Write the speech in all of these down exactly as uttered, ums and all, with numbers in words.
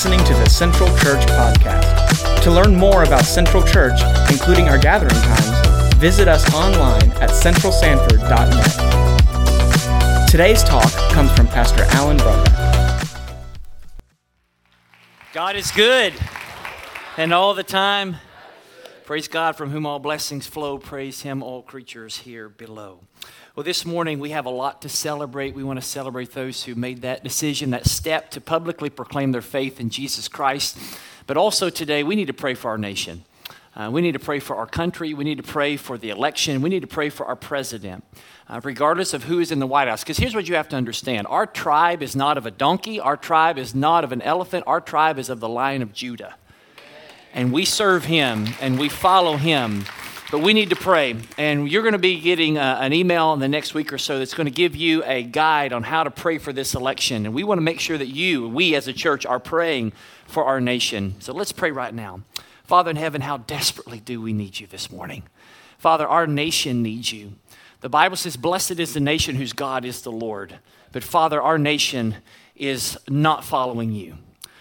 listening to the Central Church podcast. To learn more about Central Church, including our gathering times, visit us online at central sanford dot net. Today's talk comes from Pastor Alan Butler. God is good, and all the time. Praise God, from whom all blessings flow. Praise Him, all creatures here below. Well, this morning we have a lot to celebrate. We want to celebrate those who made that decision, that step to publicly proclaim their faith in Jesus Christ. But also today we need to pray for our nation. Uh, we need to pray for our country. We need to pray for the election. We need to pray for our president, uh, regardless of who is in the White House. Because here's what you have to understand. Our tribe is not of a donkey. Our tribe is not of an elephant. Our tribe is of the Lion of Judah. And we serve Him, and we follow Him. But we need to pray. And you're going to be getting a, an email in the next week or so that's going to give you a guide on how to pray for this election. And we want to make sure that you, we as a church, are praying for our nation. So let's pray right now. Father in heaven, how desperately do we need you this morning? Father, our nation needs you. The Bible says, blessed is the nation whose God is the Lord. But Father, our nation is not following you.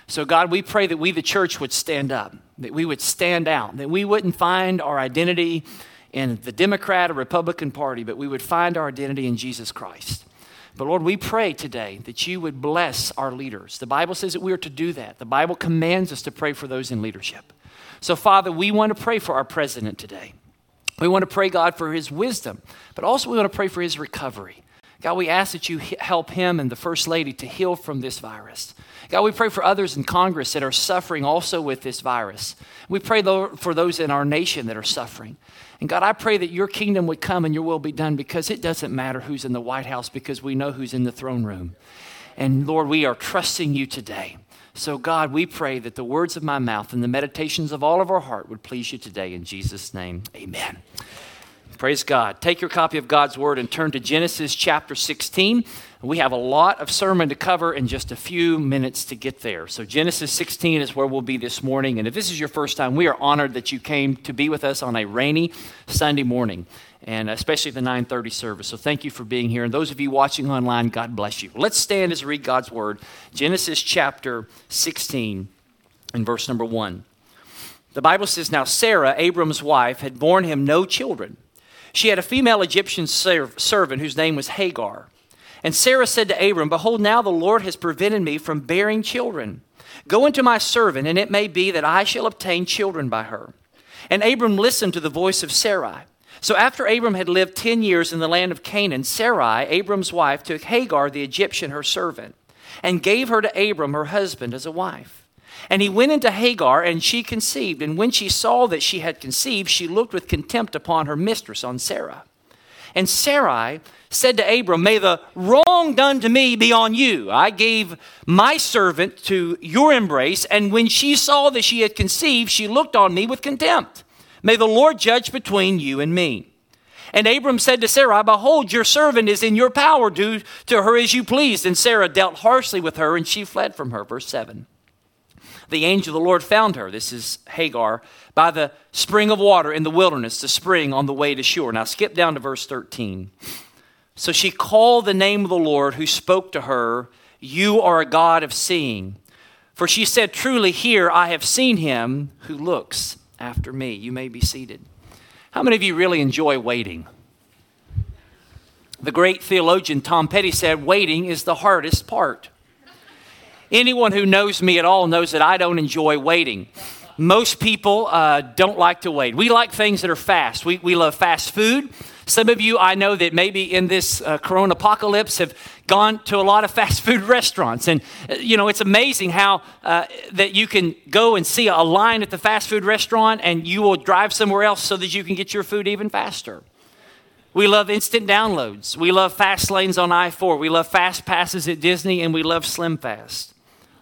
So God, we pray that we, the church, would stand up, that we would stand out, that we wouldn't find our identity in the Democrat or Republican Party, but we would find our identity in Jesus Christ. But Lord, we pray today that you would bless our leaders. The Bible says that we are to do that. The Bible commands us to pray for those in leadership. So Father, we want to pray for our president today. We want to pray, God, for his wisdom, but also we want to pray for his recovery. God, we ask that you help him and the First Lady to heal from this virus. God, we pray for others in Congress that are suffering also with this virus. We pray for those in our nation that are suffering. And God, I pray that your kingdom would come and your will be done, because it doesn't matter who's in the White House, because we know who's in the throne room. And Lord, we are trusting you today. So God, we pray that the words of my mouth and the meditations of all of our heart would please you today. In Jesus' name, amen. Praise God. Take your copy of God's Word and turn to Genesis chapter sixteen. We have a lot of sermon to cover in just a few minutes to get there. So Genesis sixteen is where we'll be this morning. And if this is your first time, we are honored that you came to be with us on a rainy Sunday morning, and especially the nine thirty service. So thank you for being here. And those of you watching online, God bless you. Let's stand as we read God's Word. Genesis chapter sixteen and verse number one. The Bible says, now Sarah, Abram's wife, had borne him no children. She had a female Egyptian serv- servant whose name was Hagar. And Sarah said to Abram, behold, now the Lord has prevented me from bearing children. Go into my servant, and it may be that I shall obtain children by her. And Abram listened to the voice of Sarai. So after Abram had lived ten years in the land of Canaan, Sarai, Abram's wife, took Hagar the Egyptian, her servant, and gave her to Abram, her husband, as a wife. And he went into Hagar, and she conceived. And when she saw that she had conceived, she looked with contempt upon her mistress, on Sarah. And Sarai said to Abram, may the wrong done to me be on you. I gave my servant to your embrace, and when she saw that she had conceived, she looked on me with contempt. May the Lord judge between you and me. And Abram said to Sarai, behold, your servant is in your power. Do to her as you please. And Sarah dealt harshly with her, and she fled from her. Verse seven. The angel of the Lord found her, this is Hagar, by the spring of water in the wilderness, the spring on the way to Shur. Now skip down to verse thirteen. So she called the name of the Lord who spoke to her, you are a God of seeing. For she said, truly here I have seen him who looks after me. You may be seated. How many of you really enjoy waiting? The great theologian Tom Petty said, waiting is the hardest part. Anyone who knows me at all knows that I don't enjoy waiting. Most people uh, don't like to wait. We like things that are fast. We we love fast food. Some of you I know that maybe in this uh, corona apocalypse have gone to a lot of fast food restaurants. And, you know, it's amazing how uh, that you can go and see a line at the fast food restaurant and you will drive somewhere else so that you can get your food even faster. We love instant downloads. We love fast lanes on I four. We love fast passes at Disney, and we love Slim Fast.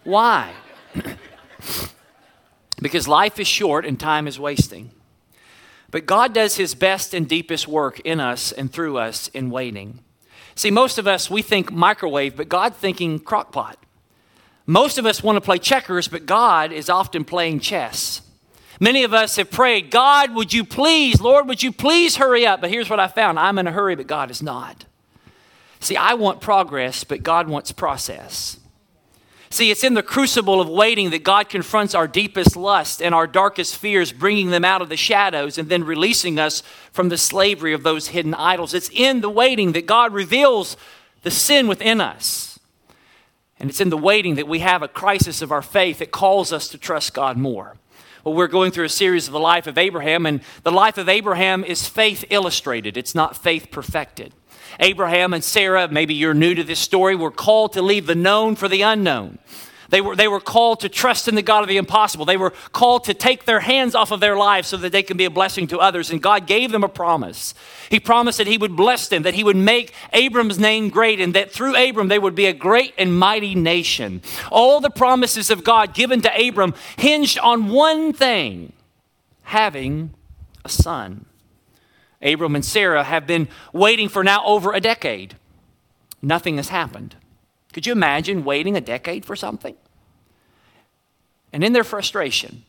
Why? Because life is short and time is wasting. But God does his best and deepest work in us and through us in waiting. See, most of us, we think microwave, but God thinking crock pot. Most of us want to play checkers, but God is often playing chess. Many of us have prayed, God, would you please, Lord, would you please hurry up? But here's what I found. I'm in a hurry, but God is not. See, I want progress, but God wants process. See, it's in the crucible of waiting that God confronts our deepest lust and our darkest fears, bringing them out of the shadows and then releasing us from the slavery of those hidden idols. It's in the waiting that God reveals the sin within us. And it's in the waiting that we have a crisis of our faith that calls us to trust God more. Well, we're going through a series of the life of Abraham, and the life of Abraham is faith illustrated. It's not faith perfected. Abraham and Sarah, maybe you're new to this story, were called to leave the known for the unknown. They were, they were called to trust in the God of the impossible. They were called to take their hands off of their lives so that they can be a blessing to others. And God gave them a promise. He promised that he would bless them, that he would make Abram's name great, and that through Abram they would be a great and mighty nation. All the promises of God given to Abram hinged on one thing: having a son. Abram and Sarah have been waiting for now over a decade. Nothing has happened. Could you imagine waiting a decade for something? And in their frustration,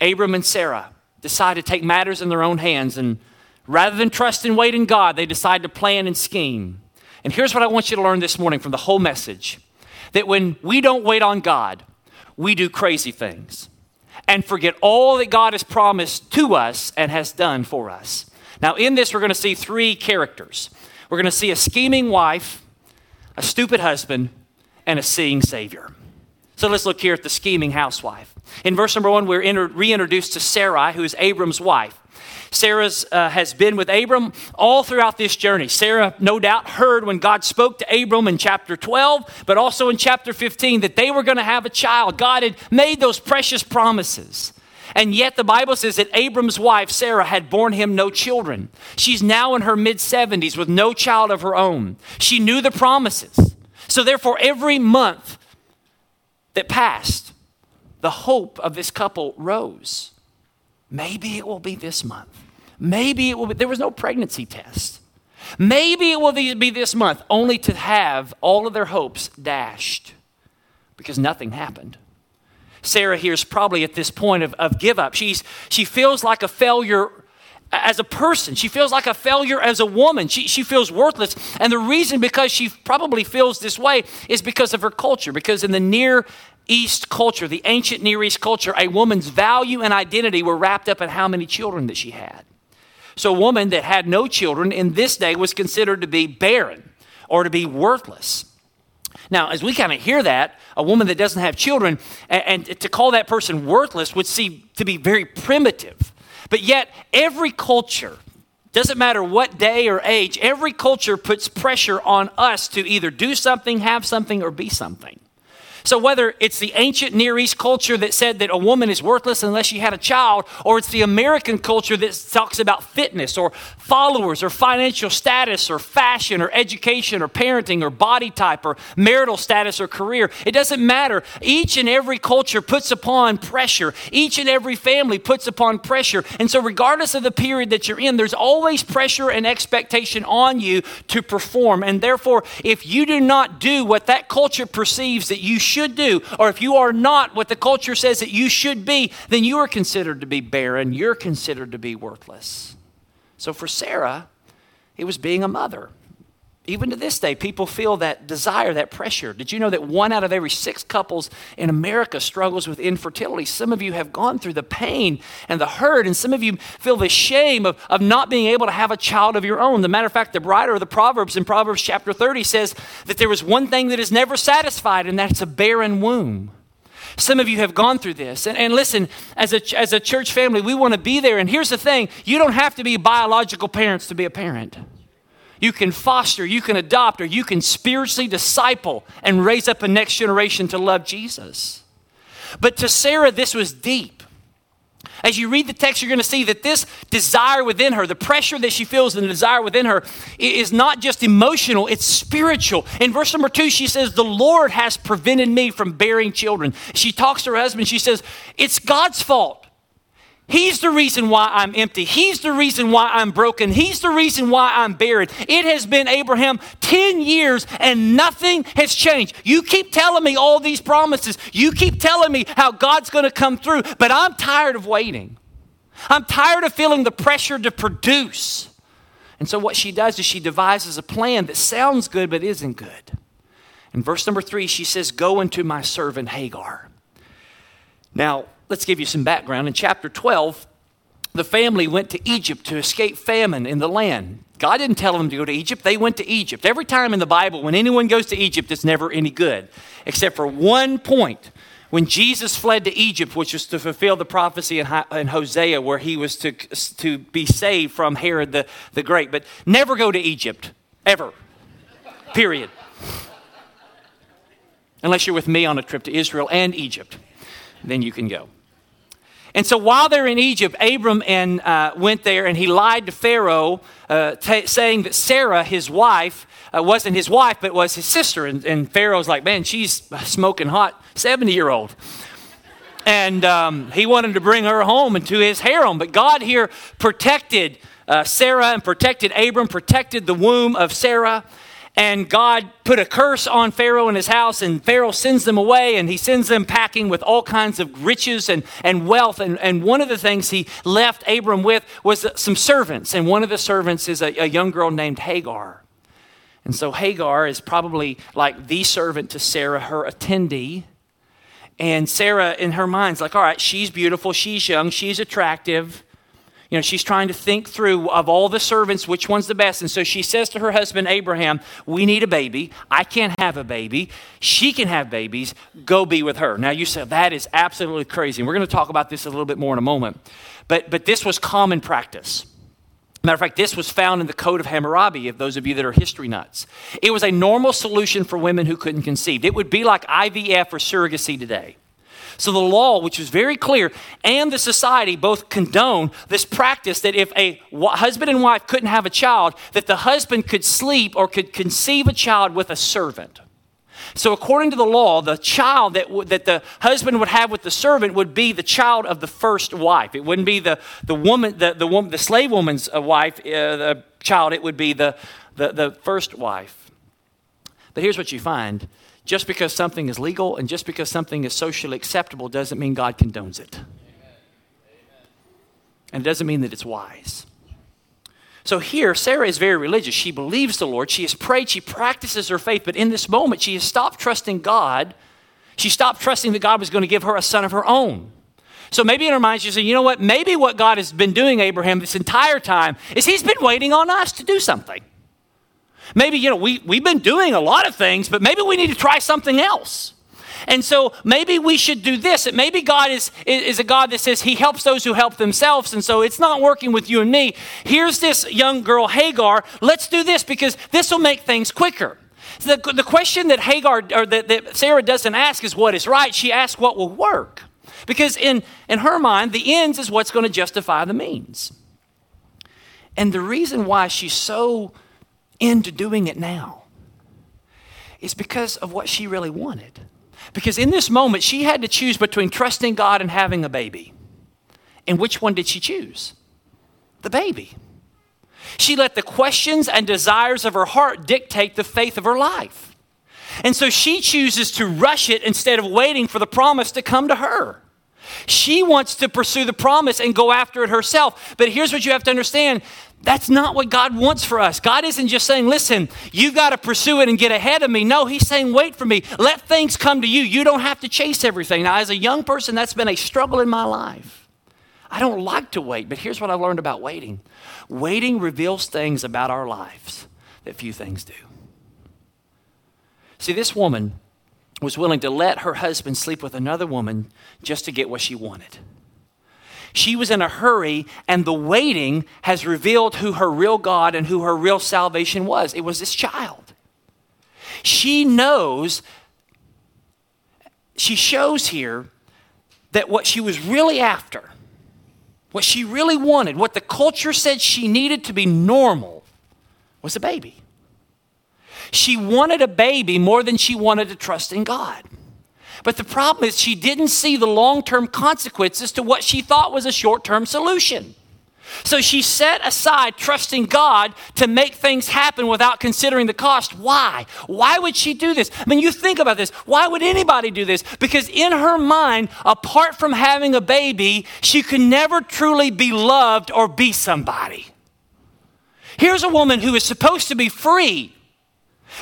Abram and Sarah decide to take matters in their own hands. And rather than trust and wait in God, they decide to plan and scheme. And here's what I want you to learn this morning from the whole message: that when we don't wait on God, we do crazy things and forget all that God has promised to us and has done for us. Now, in this, we're going to see three characters. We're going to see a scheming wife, a stupid husband, and a seeing Savior. So let's look here at the scheming housewife. In verse number one, we're inter- reintroduced to Sarai, who is Abram's wife. Sarah uh, has been with Abram all throughout this journey. Sarah, no doubt, heard when God spoke to Abram in chapter twelve, but also in chapter fifteen, that they were going to have a child. God had made those precious promises. And yet the Bible says that Abram's wife, Sarah, had borne him no children. She's now in her mid-seventies with no child of her own. She knew the promises. So therefore, every month that passed, the hope of this couple rose. Maybe it will be this month. Maybe it will be. There was no pregnancy test. Maybe it will be this month, only to have all of their hopes dashed because nothing happened. Sarah here is probably at this point of, of give up. She's, she feels like a failure as a person. She feels like a failure as a woman. She, she feels worthless. And the reason because she probably feels this way is because of her culture. Because in the Near East culture, the ancient Near East culture, a woman's value and identity were wrapped up in how many children that she had. So a woman that had no children in this day was considered to be barren or to be worthless. Now, as we kind of hear that, a woman that doesn't have children, and, and to call that person worthless would seem to be very primitive. But yet, every culture, doesn't matter what day or age, every culture puts pressure on us to either do something, have something, or be something. So whether it's the ancient Near East culture that said that a woman is worthless unless she had a child, or it's the American culture that talks about fitness or followers or financial status or fashion or education or parenting or body type or marital status or career, it doesn't matter. Each and every culture puts upon pressure. Each and every family puts upon pressure. And so regardless of the period that you're in, there's always pressure and expectation on you to perform. And therefore, if you do not do what that culture perceives that you should, should do, or if you are not what the culture says that you should be, then you are considered to be barren. You're considered to be worthless. So for Sarah, it was being a mother. Even to this day, people feel that desire, that pressure. Did you know that one out of every six couples in America struggles with infertility? Some of you have gone through the pain and the hurt, and some of you feel the shame of, of not being able to have a child of your own. As a matter of fact, the writer of the Proverbs in Proverbs chapter thirty says that there is one thing that is never satisfied, and that's a barren womb. Some of you have gone through this. And, and listen, as a, as a church family, we want to be there. And here's the thing: you don't have to be biological parents to be a parent. You can foster, you can adopt, or you can spiritually disciple and raise up a next generation to love Jesus. But to Sarah, this was deep. As you read the text, you're going to see that this desire within her, the pressure that she feels and the desire within her, is not just emotional, it's spiritual. In verse number two, she says, "The Lord has prevented me from bearing children." She talks to her husband. She says, "It's God's fault. He's the reason why I'm empty. He's the reason why I'm broken. He's the reason why I'm barren. It has been, Abraham, ten years and nothing has changed. You keep telling me all these promises. You keep telling me how God's going to come through, but I'm tired of waiting. I'm tired of feeling the pressure to produce." And so what she does is she devises a plan that sounds good but isn't good. In verse number three, she says, "Go unto my servant Hagar." Now, let's give you some background. In chapter twelve, the family went to Egypt to escape famine in the land. God didn't tell them to go to Egypt. They went to Egypt. Every time in the Bible, when anyone goes to Egypt, it's never any good, except for one point when Jesus fled to Egypt, which was to fulfill the prophecy in Hosea where he was to, to be saved from Herod the, the Great. But never go to Egypt, ever, period. Unless you're with me on a trip to Israel and Egypt, then you can go. And so while they're in Egypt, Abram and uh, went there and he lied to Pharaoh, uh, t- saying that Sarah, his wife, uh, wasn't his wife, but was his sister. And, and Pharaoh's like, man, she's a smoking hot seventy-year-old. And um, he wanted to bring her home into his harem. But God here protected uh, Sarah and protected Abram, protected the womb of Sarah. And God put a curse on Pharaoh and his house, and Pharaoh sends them away, and he sends them packing with all kinds of riches and, and wealth. And, and one of the things he left Abram with was some servants, and one of the servants is a, a young girl named Hagar. And so Hagar is probably like the servant to Sarah, her attendee. And Sarah, in her mind's like, all right, she's beautiful, she's young, she's attractive. You know, she's trying to think through of all the servants, which one's the best. And so she says to her husband, Abraham, we need a baby. I can't have a baby. She can have babies. Go be with her. Now you say, that is absolutely crazy. And we're going to talk about this a little bit more in a moment. But, but this was common practice. Matter of fact, this was found in the Code of Hammurabi, if those of you that are history nuts. It was a normal solution for women who couldn't conceive. It would be like I V F or surrogacy today. So the law, which was very clear, and the society both condone this practice that if a husband and wife couldn't have a child, that the husband could sleep or could conceive a child with a servant. So according to the law, the child that w- that the husband would have with the servant would be the child of the first wife. It wouldn't be the the woman, the the, woman, the slave woman's uh, wife, uh, the child. It would be the, the the first wife. But here's what you find. Just because something is legal and just because something is socially acceptable doesn't mean God condones it. Amen. Amen. And it doesn't mean that it's wise. So here, Sarah is very religious. She believes the Lord. She has prayed. She practices her faith. But in this moment, she has stopped trusting God. She stopped trusting that God was going to give her a son of her own. So maybe in her mind, she's saying, you know what? Maybe what God has been doing, Abraham, this entire time is he's been waiting on us to do something. Maybe, you know, we, we've been doing a lot of things, but maybe we need to try something else. And so maybe we should do this. And maybe God is, is a God that says he helps those who help themselves. And so it's not working with you and me. Here's this young girl, Hagar. Let's do this because this will make things quicker. So the, the question that Hagar or that, that Sarah doesn't ask is what is right. She asks what will work. Because in, in her mind, the ends is what's going to justify the means. And the reason why she's so into doing it now is because of what she really wanted. Because in this moment, she had to choose between trusting God and having a baby. And which one did she choose? The baby. She let the questions and desires of her heart dictate the faith of her life. And so she chooses to rush it instead of waiting for the promise to come to her. She wants to pursue the promise and go after it herself. But here's what you have to understand. That's not what God wants for us. God isn't just saying, listen, you've got to pursue it and get ahead of me. No, he's saying, wait for me. Let things come to you. You don't have to chase everything. Now, as a young person, that's been a struggle in my life. I don't like to wait, but here's what I learned about waiting. Waiting reveals things about our lives that few things do. See, this woman was willing to let her husband sleep with another woman just to get what she wanted. She was in a hurry, and the waiting has revealed who her real God and who her real salvation was. It was this child. She knows, she shows here that what she was really after, what she really wanted, what the culture said she needed to be normal, was a baby. She wanted a baby more than she wanted to trust in God. But the problem is she didn't see the long-term consequences to what she thought was a short-term solution. So she set aside trusting God to make things happen without considering the cost. Why? Why would she do this? I mean, you think about this. Why would anybody do this? Because in her mind, apart from having a baby, she could never truly be loved or be somebody. Here's a woman who is supposed to be free.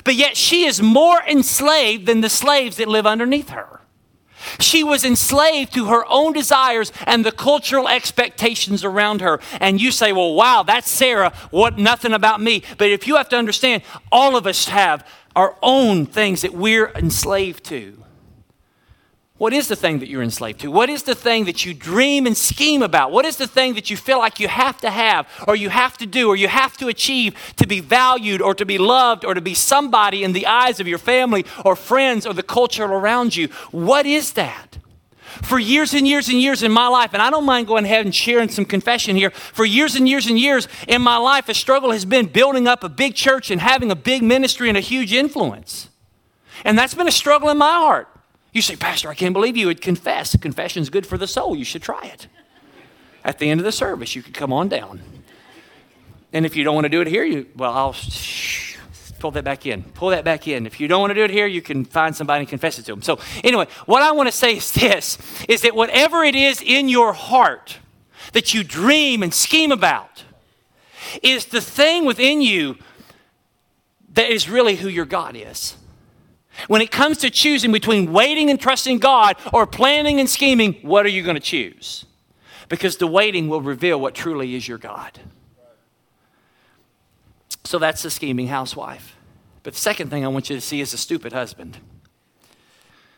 But yet she is more enslaved than the slaves that live underneath her. She was enslaved to her own desires and the cultural expectations around her. And you say, well, wow, that's Sarah. What? Nothing about me. But if you have to understand, all of us have our own things that we're enslaved to. What is the thing that you're enslaved to? What is the thing that you dream and scheme about? What is the thing that you feel like you have to have or you have to do or you have to achieve to be valued or to be loved or to be somebody in the eyes of your family or friends or the culture around you? What is that? For years and years and years in my life, and I don't mind going ahead and sharing some confession here, for years and years and years in my life, a struggle has been building up a big church and having a big ministry and a huge influence. And that's been a struggle in my heart. You say, Pastor, I can't believe you would confess. Confession's good for the soul. You should try it. At the end of the service, you can come on down. And if you don't want to do it here, you well, I'll shh, pull that back in. Pull that back in. If you don't want to do it here, you can find somebody and confess it to them. So anyway, what I want to say is this, is that whatever it is in your heart that you dream and scheme about is the thing within you that is really who your God is. When it comes to choosing between waiting and trusting God or planning and scheming, what are you going to choose? Because the waiting will reveal what truly is your God. So that's the scheming housewife. But the second thing I want you to see is a stupid husband.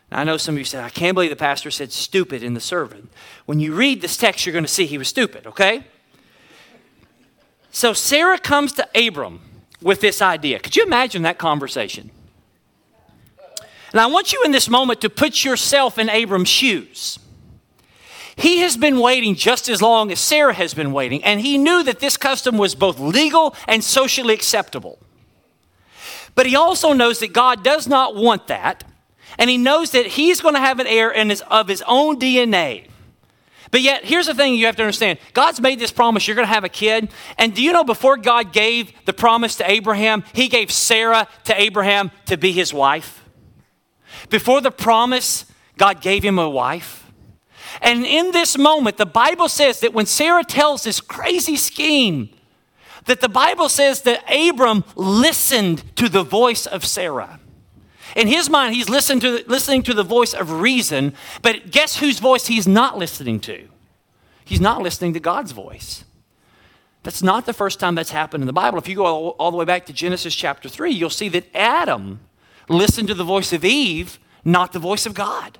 Now, I know some of you said, I can't believe the pastor said stupid in the sermon. When you read this text, you're going to see he was stupid, okay? So Sarah comes to Abram with this idea. Could you imagine that conversation? And I want you in this moment to put yourself in Abram's shoes. He has been waiting just as long as Sarah has been waiting, and he knew that this custom was both legal and socially acceptable. But he also knows that God does not want that, and he knows that he's going to have an heir in his, of his own D N A. But yet, here's the thing you have to understand. God's made this promise, you're going to have a kid. And do you know before God gave the promise to Abraham, he gave Sarah to Abraham to be his wife? Before the promise, God gave him a wife. And in this moment, the Bible says that when Sarah tells this crazy scheme, that the Bible says that Abram listened to the voice of Sarah. In his mind, he's listened to, listening to the voice of reason, but guess whose voice he's not listening to? He's not listening to God's voice. That's not the first time that's happened in the Bible. If you go all, all the way back to Genesis chapter three, you'll see that Adam listened to the voice of Eve, not the voice of God.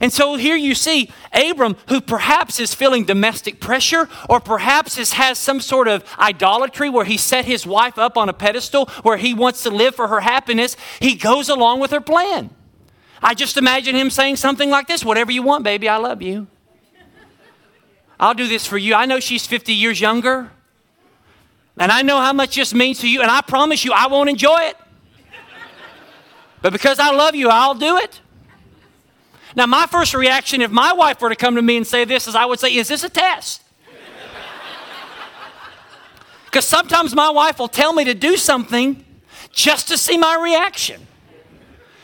And so here you see Abram, who perhaps is feeling domestic pressure, or perhaps is, has some sort of idolatry where he set his wife up on a pedestal where he wants to live for her happiness. He goes along with her plan. I just imagine him saying something like this, whatever you want, baby, I love you. I'll do this for you. I know she's fifty years younger, and I know how much this means to you, and I promise you I won't enjoy it. But because I love you, I'll do it. Now, my first reaction, if my wife were to come to me and say this, is I would say, is this a test? Because sometimes my wife will tell me to do something just to see my reaction.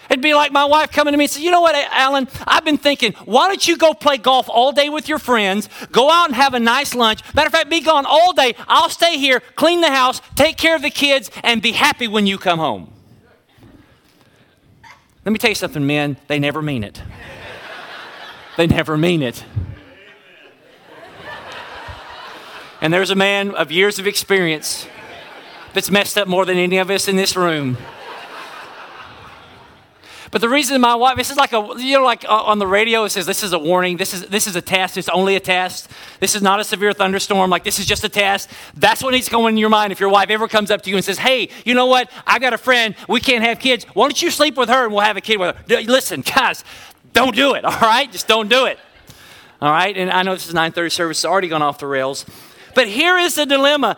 It'd be like my wife coming to me and saying, you know what, Alan, I've been thinking, why don't you go play golf all day with your friends, go out and have a nice lunch. Matter of fact, be gone all day. I'll stay here, clean the house, take care of the kids, and be happy when you come home. Let me tell you something, men, they never mean it. They never mean it. And there's a man of years of experience that's messed up more than any of us in this room. But the reason my wife, this is like a, you know, like on the radio, it says this is a warning, this is this is a test, it's only a test. This is not a severe thunderstorm, like this is just a test. That's what needs going in your mind if your wife ever comes up to you and says, hey, you know what, I got a friend, we can't have kids. Why don't you sleep with her and we'll have a kid with her? Listen, guys, don't do it, all right? Just don't do it, all right? And I know this is nine thirty service, it's already gone off the rails. But here is the dilemma.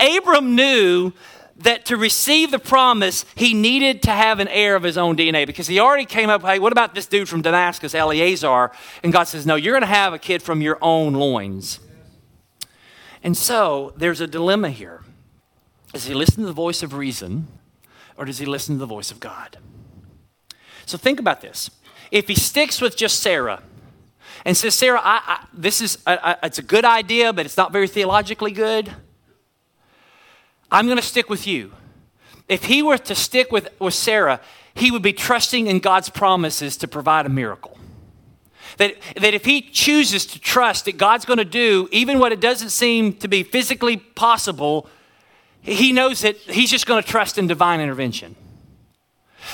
Abram knew that to receive the promise, he needed to have an heir of his own D N A because he already came up, hey, what about this dude from Damascus, Eleazar? And God says, no, you're going to have a kid from your own loins. Yes. And so there's a dilemma here. Does he listen to the voice of reason or does he listen to the voice of God? So think about this. If he sticks with just Sarah and says, Sarah, I, I, this is a, a, it's a good idea, but it's not very theologically good. I'm going to stick with you. If he were to stick with, with Sarah, he would be trusting in God's promises to provide a miracle. That, that if he chooses to trust that God's going to do even what it doesn't seem to be physically possible, he knows that he's just going to trust in divine intervention.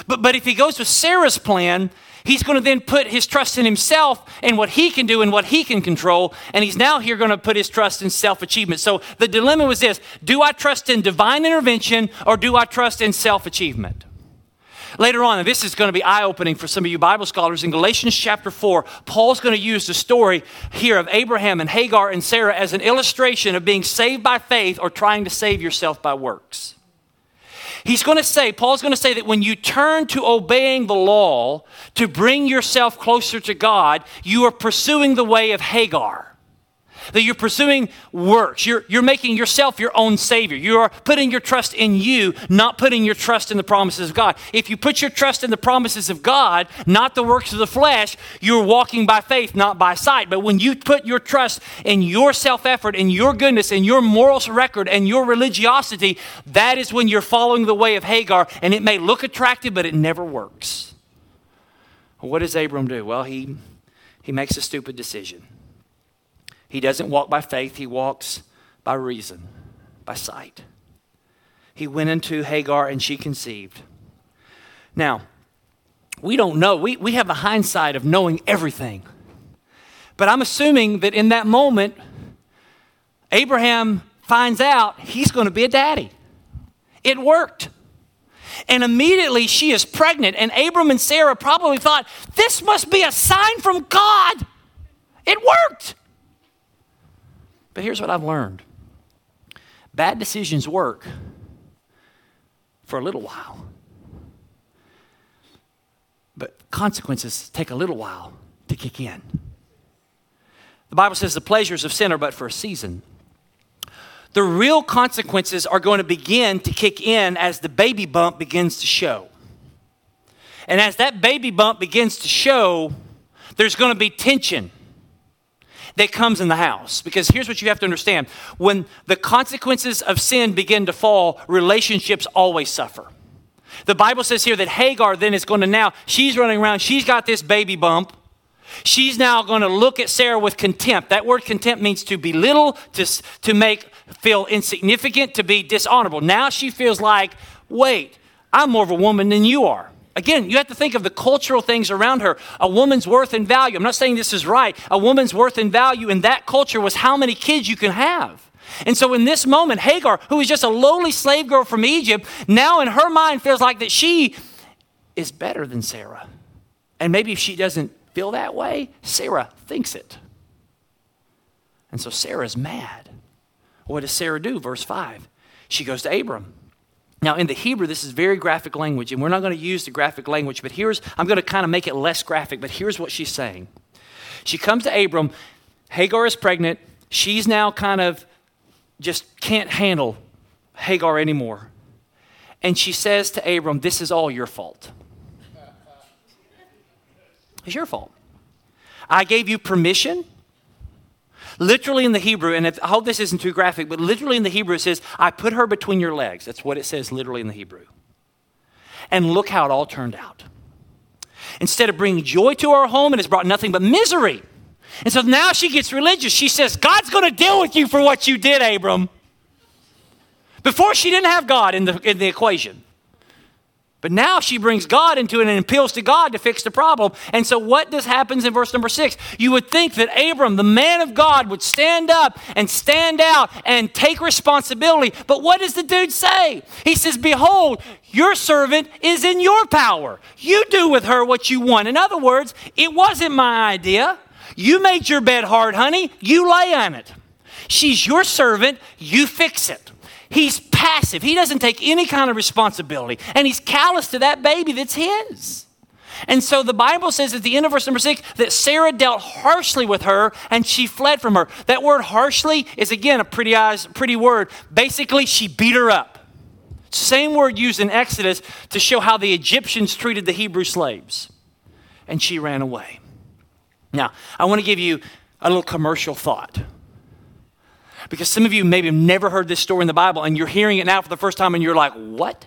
But, but if he goes with Sarah's plan, he's going to then put his trust in himself and what he can do and what he can control. And he's now here going to put his trust in self-achievement. So the dilemma was this: do I trust in divine intervention or do I trust in self-achievement? Later on, and this is going to be eye-opening for some of you Bible scholars, in Galatians chapter four, Paul's going to use the story here of Abraham and Hagar and Sarah as an illustration of being saved by faith or trying to save yourself by works. He's going to say, Paul's going to say that when you turn to obeying the law to bring yourself closer to God, you are pursuing the way of Hagar. That you're pursuing works. You're, you're making yourself your own savior. You are putting your trust in you, not putting your trust in the promises of God. If you put your trust in the promises of God, not the works of the flesh, you're walking by faith, not by sight. But when you put your trust in your self-effort, in your goodness, in your moral record, and your religiosity, that is when you're following the way of Hagar, and it may look attractive, but it never works. What does Abram do? Well, he, he makes a stupid decision. He doesn't walk by faith. He walks by reason, by sight. He went into Hagar and she conceived. Now, we don't know. We, we have the hindsight of knowing everything. But I'm assuming that in that moment, Abraham finds out he's going to be a daddy. It worked. And immediately she is pregnant. And Abram and Sarah probably thought, this must be a sign from God. It worked. But here's what I've learned. Bad decisions work for a little while. But consequences take a little while to kick in. The Bible says the pleasures of sin are but for a season. The real consequences are going to begin to kick in as the baby bump begins to show. And as that baby bump begins to show, there's going to be tension that comes in the house. Because here's what you have to understand. When the consequences of sin begin to fall, relationships always suffer. The Bible says here that Hagar then is going to now, she's running around, she's got this baby bump. She's now going to look at Sarah with contempt. That word contempt means to belittle, to, to make feel insignificant, to be dishonorable. Now she feels like, wait, I'm more of a woman than you are. Again, you have to think of the cultural things around her. A woman's worth and value. I'm not saying this is right. A woman's worth and value in that culture was how many kids you can have. And so in this moment, Hagar, who is just a lowly slave girl from Egypt, now in her mind feels like that she is better than Sarah. And maybe if she doesn't feel that way, Sarah thinks it. And so Sarah's mad. What does Sarah do? Verse five. She goes to Abram. Now, in the Hebrew, this is very graphic language, and we're not going to use the graphic language, but here's, I'm going to kind of make it less graphic, but here's what she's saying. She comes to Abram. Hagar is pregnant. She's now kind of just can't handle Hagar anymore. And she says to Abram, this is all your fault. It's your fault. I gave you permission. Literally in the Hebrew, and I hope this isn't too graphic, but literally in the Hebrew it says, I put her between your legs. That's what it says literally in the Hebrew. And look how it all turned out. Instead of bringing joy to our home, it has brought nothing but misery. And so now she gets religious. She says, God's going to deal with you for what you did, Abram. Before she didn't have God in the, in the equation. But now she brings God into it and appeals to God to fix the problem. And so what does happens in verse number six? You would think that Abram, the man of God, would stand up and stand out and take responsibility. But what does the dude say? He says, behold, your servant is in your power. You do with her what you want. In other words, it wasn't my idea. You made your bed hard, honey. You lay on it. She's your servant. You fix it. He's passive. He doesn't take any kind of responsibility. And he's callous to that baby that's his. And so the Bible says at the end of verse number six that Sarah dealt harshly with her and she fled from her. That word harshly is, again, a pretty, eyes, pretty word. Basically, she beat her up. Same word used in Exodus to show how the Egyptians treated the Hebrew slaves. And she ran away. Now, I want to give you a little commercial thought. Because some of you maybe have never heard this story in the Bible and you're hearing it now for the first time and you're like, what?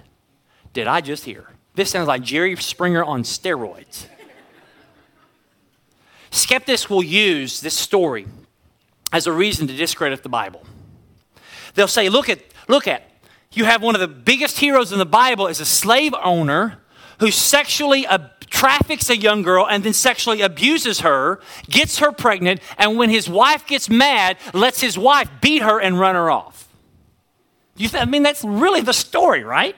did I just hear? This sounds like Jerry Springer on steroids. Skeptics will use this story as a reason to discredit the Bible. They'll say, look at, look at, you have one of the biggest heroes in the Bible is a slave owner who sexually ab- traffics a young girl and then sexually abuses her, gets her pregnant, and when his wife gets mad, lets his wife beat her and run her off. You th- I mean, that's really the story, right?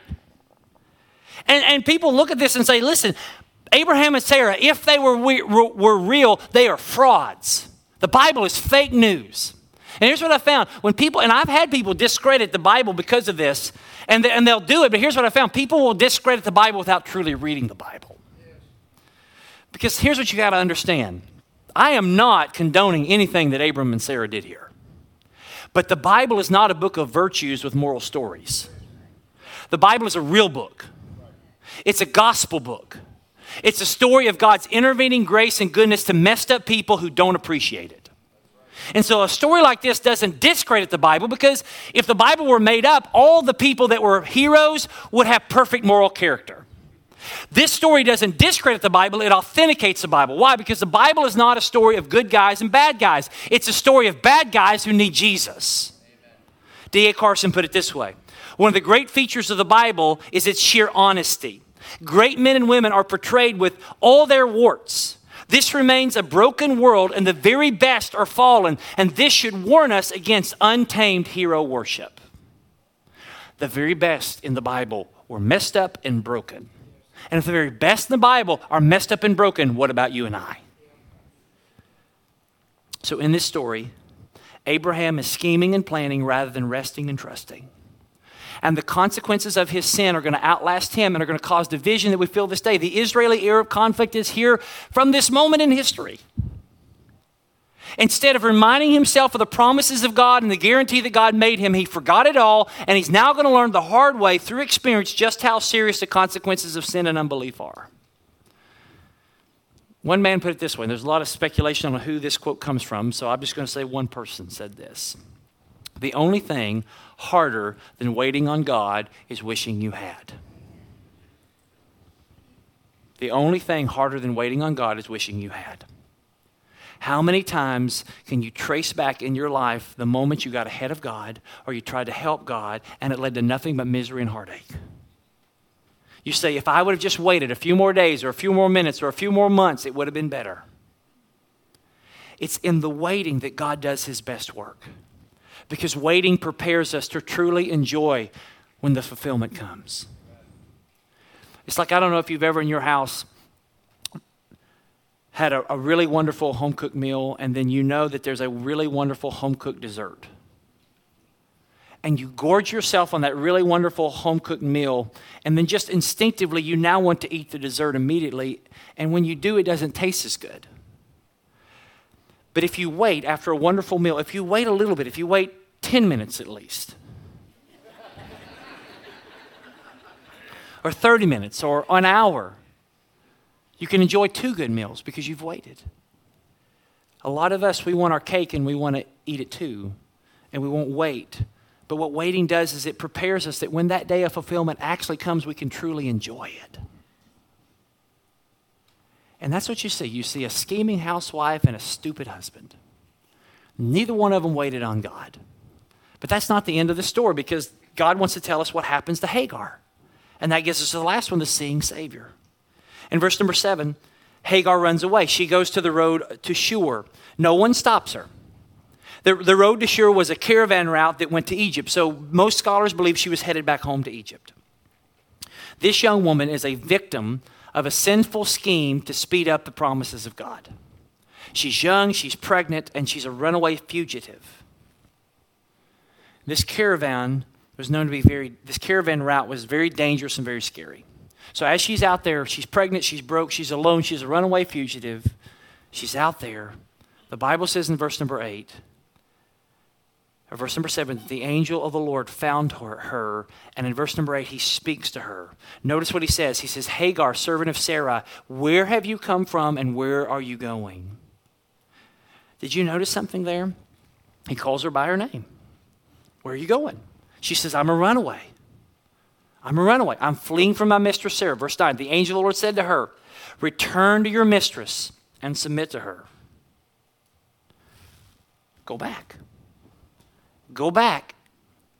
And, and people look at this and say, listen, Abraham and Sarah, if they were, we- were real, they are frauds. The Bible is fake news. And here's what I found. When people, and I've had people discredit the Bible because of this, and, they, and they'll do it, but here's what I found. People will discredit the Bible without truly reading the Bible. Yes. Because here's what you got to understand. I am not condoning anything that Abram and Sarah did here. But the Bible is not a book of virtues with moral stories. The Bible is a real book. It's a gospel book. It's a story of God's intervening grace and goodness to messed up people who don't appreciate it. And so a story like this doesn't discredit the Bible, because if the Bible were made up, all the people that were heroes would have perfect moral character. This story doesn't discredit the Bible, it authenticates the Bible. Why? Because the Bible is not a story of good guys and bad guys. It's a story of bad guys who need Jesus. D A Carson put it this way. One of the great features of the Bible is its sheer honesty. Great men and women are portrayed with all their warts. This remains a broken world, and the very best are fallen, and this should warn us against untamed hero worship. The very best in the Bible were messed up and broken. And if the very best in the Bible are messed up and broken, what about you and I? So in this story, Abraham is scheming and planning rather than resting and trusting. And the consequences of his sin are going to outlast him and are going to cause division that we feel this day. The Israeli-Arab conflict is here from this moment in history. Instead of reminding himself of the promises of God and the guarantee that God made him, he forgot it all, and he's now going to learn the hard way through experience just how serious the consequences of sin and unbelief are. One man put it this way, and there's a lot of speculation on who this quote comes from, so I'm just going to say one person said this. The only thing harder than waiting on God is wishing you had. The only thing harder than waiting on God is wishing you had. How many times can you trace back in your life the moment you got ahead of God or you tried to help God and it led to nothing but misery and heartache? You say, if I would have just waited a few more days or a few more minutes or a few more months, it would have been better. It's in the waiting that God does his best work. Because waiting prepares us to truly enjoy when the fulfillment comes. It's like, I don't know if you've ever in your house had a, a really wonderful home-cooked meal, and then you know that there's a really wonderful home-cooked dessert. And you gorge yourself on that really wonderful home-cooked meal, and then just instinctively you now want to eat the dessert immediately, and when you do, it doesn't taste as good. But if you wait after a wonderful meal, if you wait a little bit, if you wait ten minutes at least, or thirty minutes, or an hour, you can enjoy two good meals because you've waited. A lot of us, we want our cake and we want to eat it too, and we won't wait. But what waiting does is it prepares us that when that day of fulfillment actually comes, we can truly enjoy it. And that's what you see. You see a scheming housewife and a stupid husband. Neither one of them waited on God. But that's not the end of the story, because God wants to tell us what happens to Hagar. And that gives us the last one, the seeing Savior. In verse number seven, Hagar runs away. She goes to the road to Shur. No one stops her. The, the road to Shur was a caravan route that went to Egypt. So most scholars believe she was headed back home to Egypt. This young woman is a victim of a sinful scheme to speed up the promises of God. She's young, she's pregnant, and she's a runaway fugitive. This caravan was known to be very, this caravan route was very dangerous and very scary. So as she's out there, she's pregnant, she's broke, she's alone, she's a runaway fugitive, she's out there. The Bible says in verse number eight, or verse number seven, the angel of the Lord found her, her, and in verse number eight, he speaks to her. Notice what he says. He says, Hagar, servant of Sarai, where have you come from and where are you going? Did you notice something there? He calls her by her name. Where are you going? She says, I'm a runaway. I'm a runaway. I'm fleeing from my mistress Sarah. Verse nine, the angel of the Lord said to her, return to your mistress and submit to her. Go back. Go back.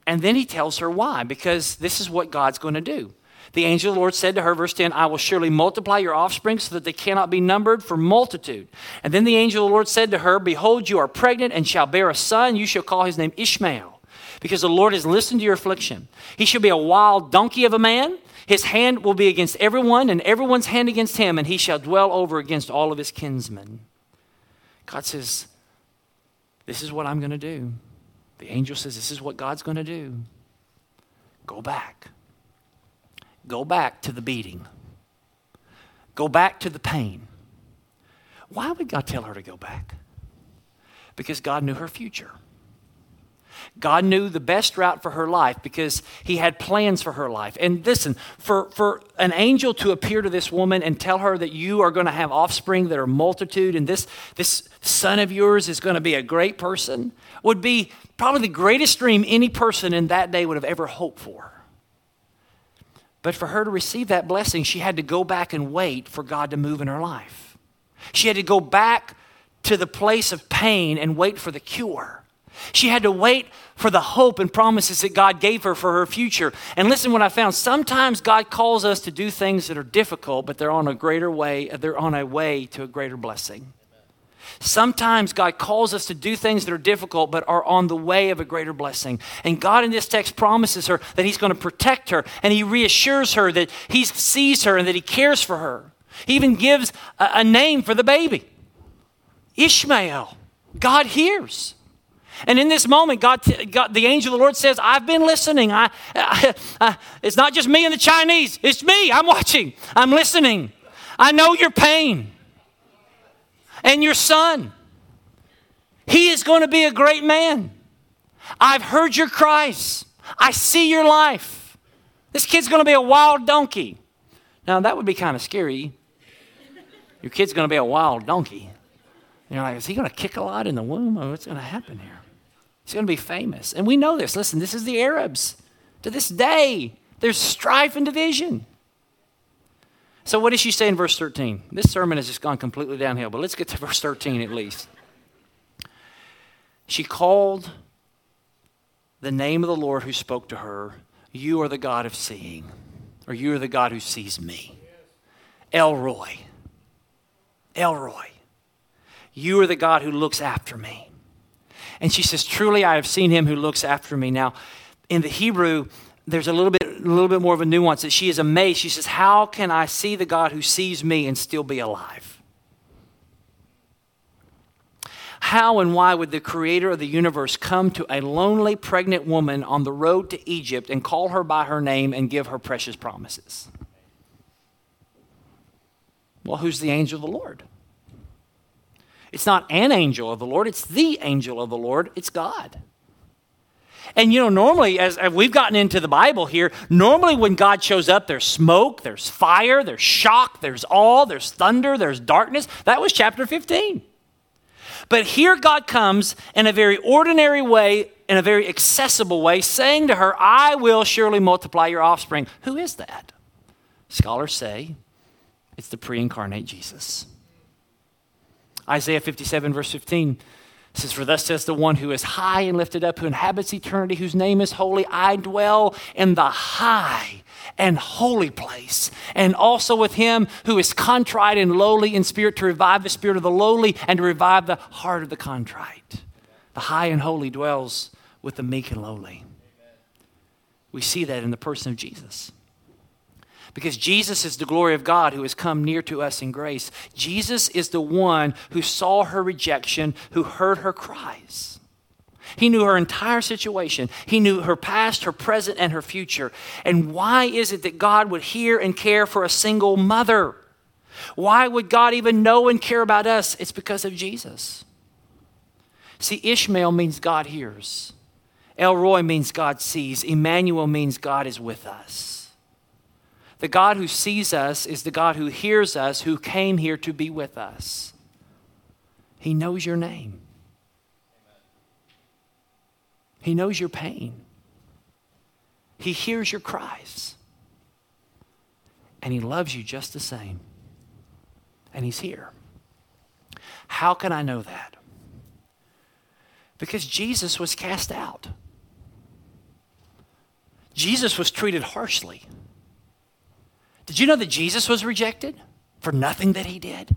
And then he tells her why, because this is what God's going to do. The angel of the Lord said to her, verse ten, I will surely multiply your offspring so that they cannot be numbered for multitude. And then the angel of the Lord said to her, behold, you are pregnant and shall bear a son. You shall call his name Ishmael, because the Lord has listened to your affliction. He shall be a wild donkey of a man. His hand will be against everyone, and everyone's hand against him, and he shall dwell over against all of his kinsmen. God says, this is what I'm going to do. The angel says, this is what God's going to do. Go back. Go back to the beating. Go back to the pain. Why would God tell her to go back? Because God knew her future. God knew the best route for her life because he had plans for her life. And listen, for, for an angel to appear to this woman and tell her that you are going to have offspring that are multitude and this, this son of yours is going to be a great person would be probably the greatest dream any person in that day would have ever hoped for. But for her to receive that blessing, she had to go back and wait for God to move in her life. She had to go back to the place of pain and wait for the cure. She had to wait for the hope and promises that God gave her for her future. And listen, what I found, sometimes God calls us to do things that are difficult, but they're on a greater way, they're on a way to a greater blessing. Sometimes God calls us to do things that are difficult but are on the way of a greater blessing. And God in this text promises her that he's going to protect her, and he reassures her that he sees her and that he cares for her. He even gives a, a name for the baby. Ishmael. God hears. And in this moment, God, God, the angel of the Lord says, I've been listening. I, I, I, it's not just me and the Chinese. It's me. I'm watching. I'm listening. I know your pain. And your son, he is going to be a great man. I've heard your cries. I see your life. This kid's going to be a wild donkey. Now, that would be kind of scary. Your kid's going to be a wild donkey. And you're like, is he going to kick a lot in the womb? Or what's going to happen here? He's going to be famous. And we know this. Listen, this is the Arabs. To this day, there's strife and division. So what does she say in verse thirteen? This sermon has just gone completely downhill, but let's get to verse thirteen at least. She called the name of the Lord who spoke to her, you are the God of seeing, or you are the God who sees me. El Roi. El Roi. You are the God who looks after me. And she says, truly I have seen him who looks after me. Now, in the Hebrew, there's a little bit a little bit more of a nuance that she is amazed. She says, how can I see the God who sees me and still be alive? How and why would the creator of the universe come to a lonely pregnant woman on the road to Egypt and call her by her name and give her precious promises? Well, who's the angel of the Lord? It's not an angel of the Lord. It's the angel of the Lord. It's God. And, you know, normally, as, as we've gotten into the Bible here, normally when God shows up, there's smoke, there's fire, there's shock, there's awe, there's thunder, there's darkness. That was chapter fifteen. But here God comes in a very ordinary way, in a very accessible way, saying to her, I will surely multiply your offspring. Who is that? Scholars say it's the pre-incarnate Jesus. Isaiah fifty-seven, verse fifteen It says, for thus says the one who is high and lifted up, who inhabits eternity, whose name is holy. I dwell in the high and holy place, and also with him who is contrite and lowly in spirit, to revive the spirit of the lowly and to revive the heart of the contrite. The high and holy dwells with the meek and lowly. We see that in the person of Jesus. Because Jesus is the glory of God who has come near to us in grace. Jesus is the one who saw her rejection, who heard her cries. He knew her entire situation. He knew her past, her present, and her future. And why is it that God would hear and care for a single mother? Why would God even know and care about us? It's because of Jesus. See, Ishmael means God hears. El Roi means God sees. Emmanuel means God is with us. The God who sees us is the God who hears us, who came here to be with us. He knows your name. He knows your pain. He hears your cries. and he loves you just the same. And he's here. How can I know that? Because Jesus was cast out. Jesus was treated harshly. Did you know that Jesus was rejected for nothing that he did?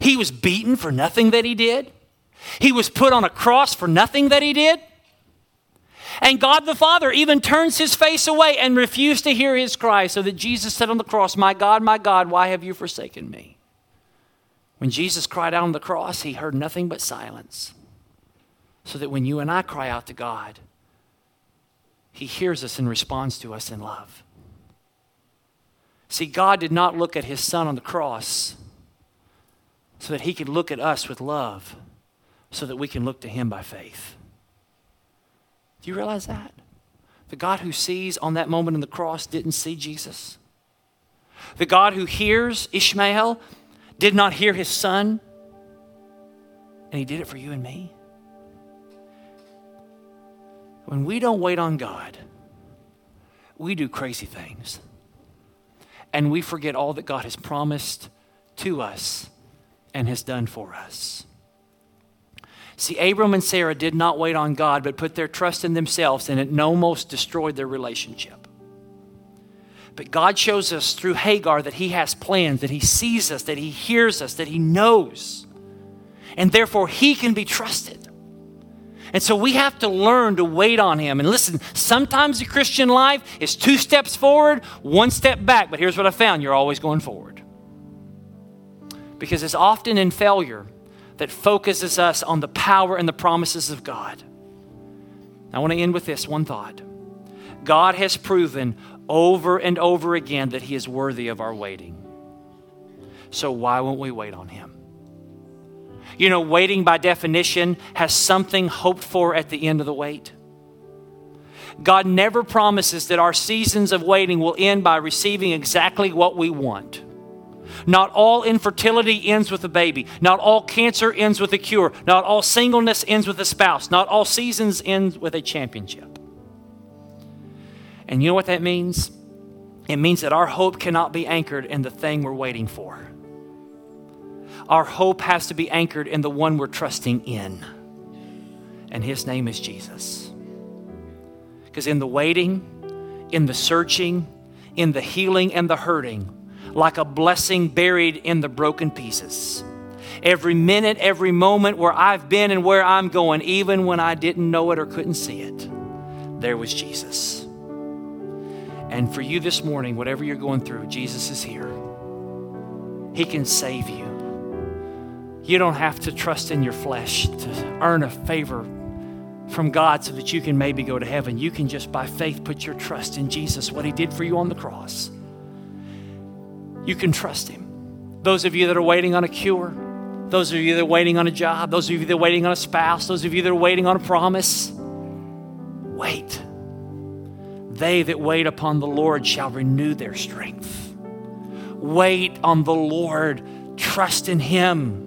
He was beaten for nothing that he did. He was put on a cross for nothing that he did. And God the Father even turns his face away and refused to hear his cry, so that Jesus said on the cross, "My God, my God, why have you forsaken me?" When Jesus cried out on the cross, he heard nothing but silence. So that when you and I cry out to God, he hears us and responds to us in love. See, God did not look at his son on the cross so that he could look at us with love, so that we can look to him by faith. Do you realize that? The God who sees on that moment on the cross didn't see Jesus. The God who hears Ishmael did not hear his son. And he did it for you and me. When we don't wait on God, we do crazy things. And we forget all that God has promised to us and has done for us. See, Abram and Sarah did not wait on God, but put their trust in themselves, and it almost destroyed their relationship. But God shows us through Hagar that he has plans, that he sees us, that he hears us, that he knows. And therefore, he can be trusted. And so we have to learn to wait on him. And listen, sometimes the Christian life is two steps forward, one step back. But here's what I found. You're always going forward. Because it's often in failure that focuses us on the power and the promises of God. I want to end with this one thought. God has proven over and over again that he is worthy of our waiting. So why won't we wait on him? You know, waiting by definition has something hoped for at the end of the wait. God never promises that our seasons of waiting will end by receiving exactly what we want. Not all infertility ends with a baby. Not all cancer ends with a cure. Not all singleness ends with a spouse. Not all seasons end with a championship. And you know what that means? It means that our hope cannot be anchored in the thing we're waiting for. Our hope has to be anchored in the one we're trusting in. And his name is Jesus. Because in the waiting, in the searching, in the healing and the hurting, like a blessing buried in the broken pieces. Every minute, every moment where I've been and where I'm going, even when I didn't know it or couldn't see it, there was Jesus. And for you this morning, whatever you're going through, Jesus is here. He can save you. You don't have to trust in your flesh to earn a favor from God so that you can maybe go to heaven. You can just by faith put your trust in Jesus, what he did for you on the cross. You can trust him. Those of you that are waiting on a cure, those of you that are waiting on a job, those of you that are waiting on a spouse, those of you that are waiting on a promise, wait. They that wait upon the Lord shall renew their strength. Wait on the Lord. Trust in him.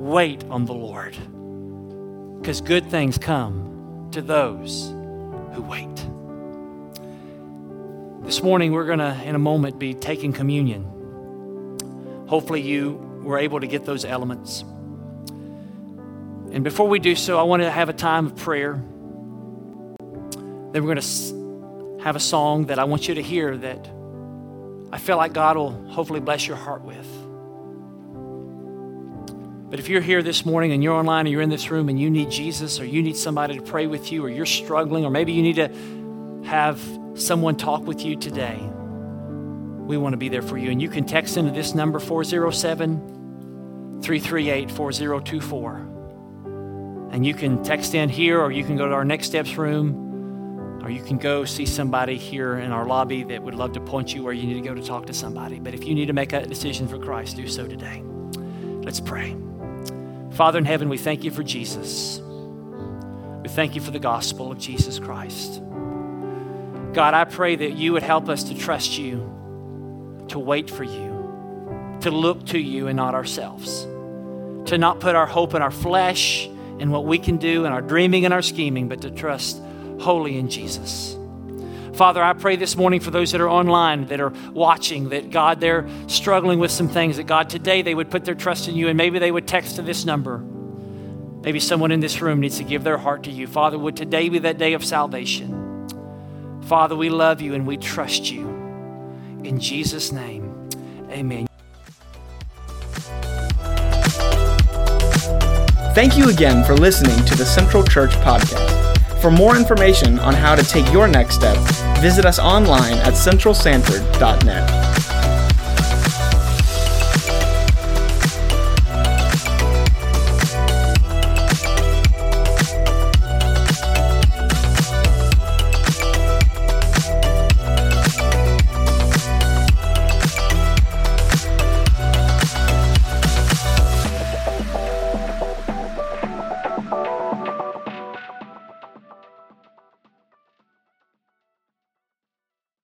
Wait on the Lord. Because good things come to those who wait. This morning, we're going to, in a moment, be taking communion. Hopefully you were able to get those elements. And before we do so, I want to have a time of prayer. Then we're going to have a song that I want you to hear that I feel like God will hopefully bless your heart with. But if you're here this morning and you're online or you're in this room and you need Jesus, or you need somebody to pray with you, or you're struggling, or maybe you need to have someone talk with you today, we want to be there for you. And you can text into this number, four oh seven, three three eight, four oh two four. And you can text in here, or you can go to our Next Steps room, or you can go see somebody here in our lobby that would love to point you where you need to go to talk to somebody. But if you need to make a decision for Christ, do so today. Let's pray. Father in heaven, we thank you for Jesus. We thank you for the gospel of Jesus Christ. God, I pray that you would help us to trust you, to wait for you, to look to you and not ourselves, to not put our hope in our flesh and what we can do and our dreaming and our scheming, but to trust wholly in Jesus. Father, I pray this morning for those that are online, that are watching, that God, they're struggling with some things, that God, today they would put their trust in you, and maybe they would text to this number. Maybe someone in this room needs to give their heart to you. Father, would today be that day of salvation? Father, we love you and we trust you. In Jesus' name, amen. Thank you again for listening to the Central Church Podcast. For more information on how to take your next step, visit us online at central sanford dot net.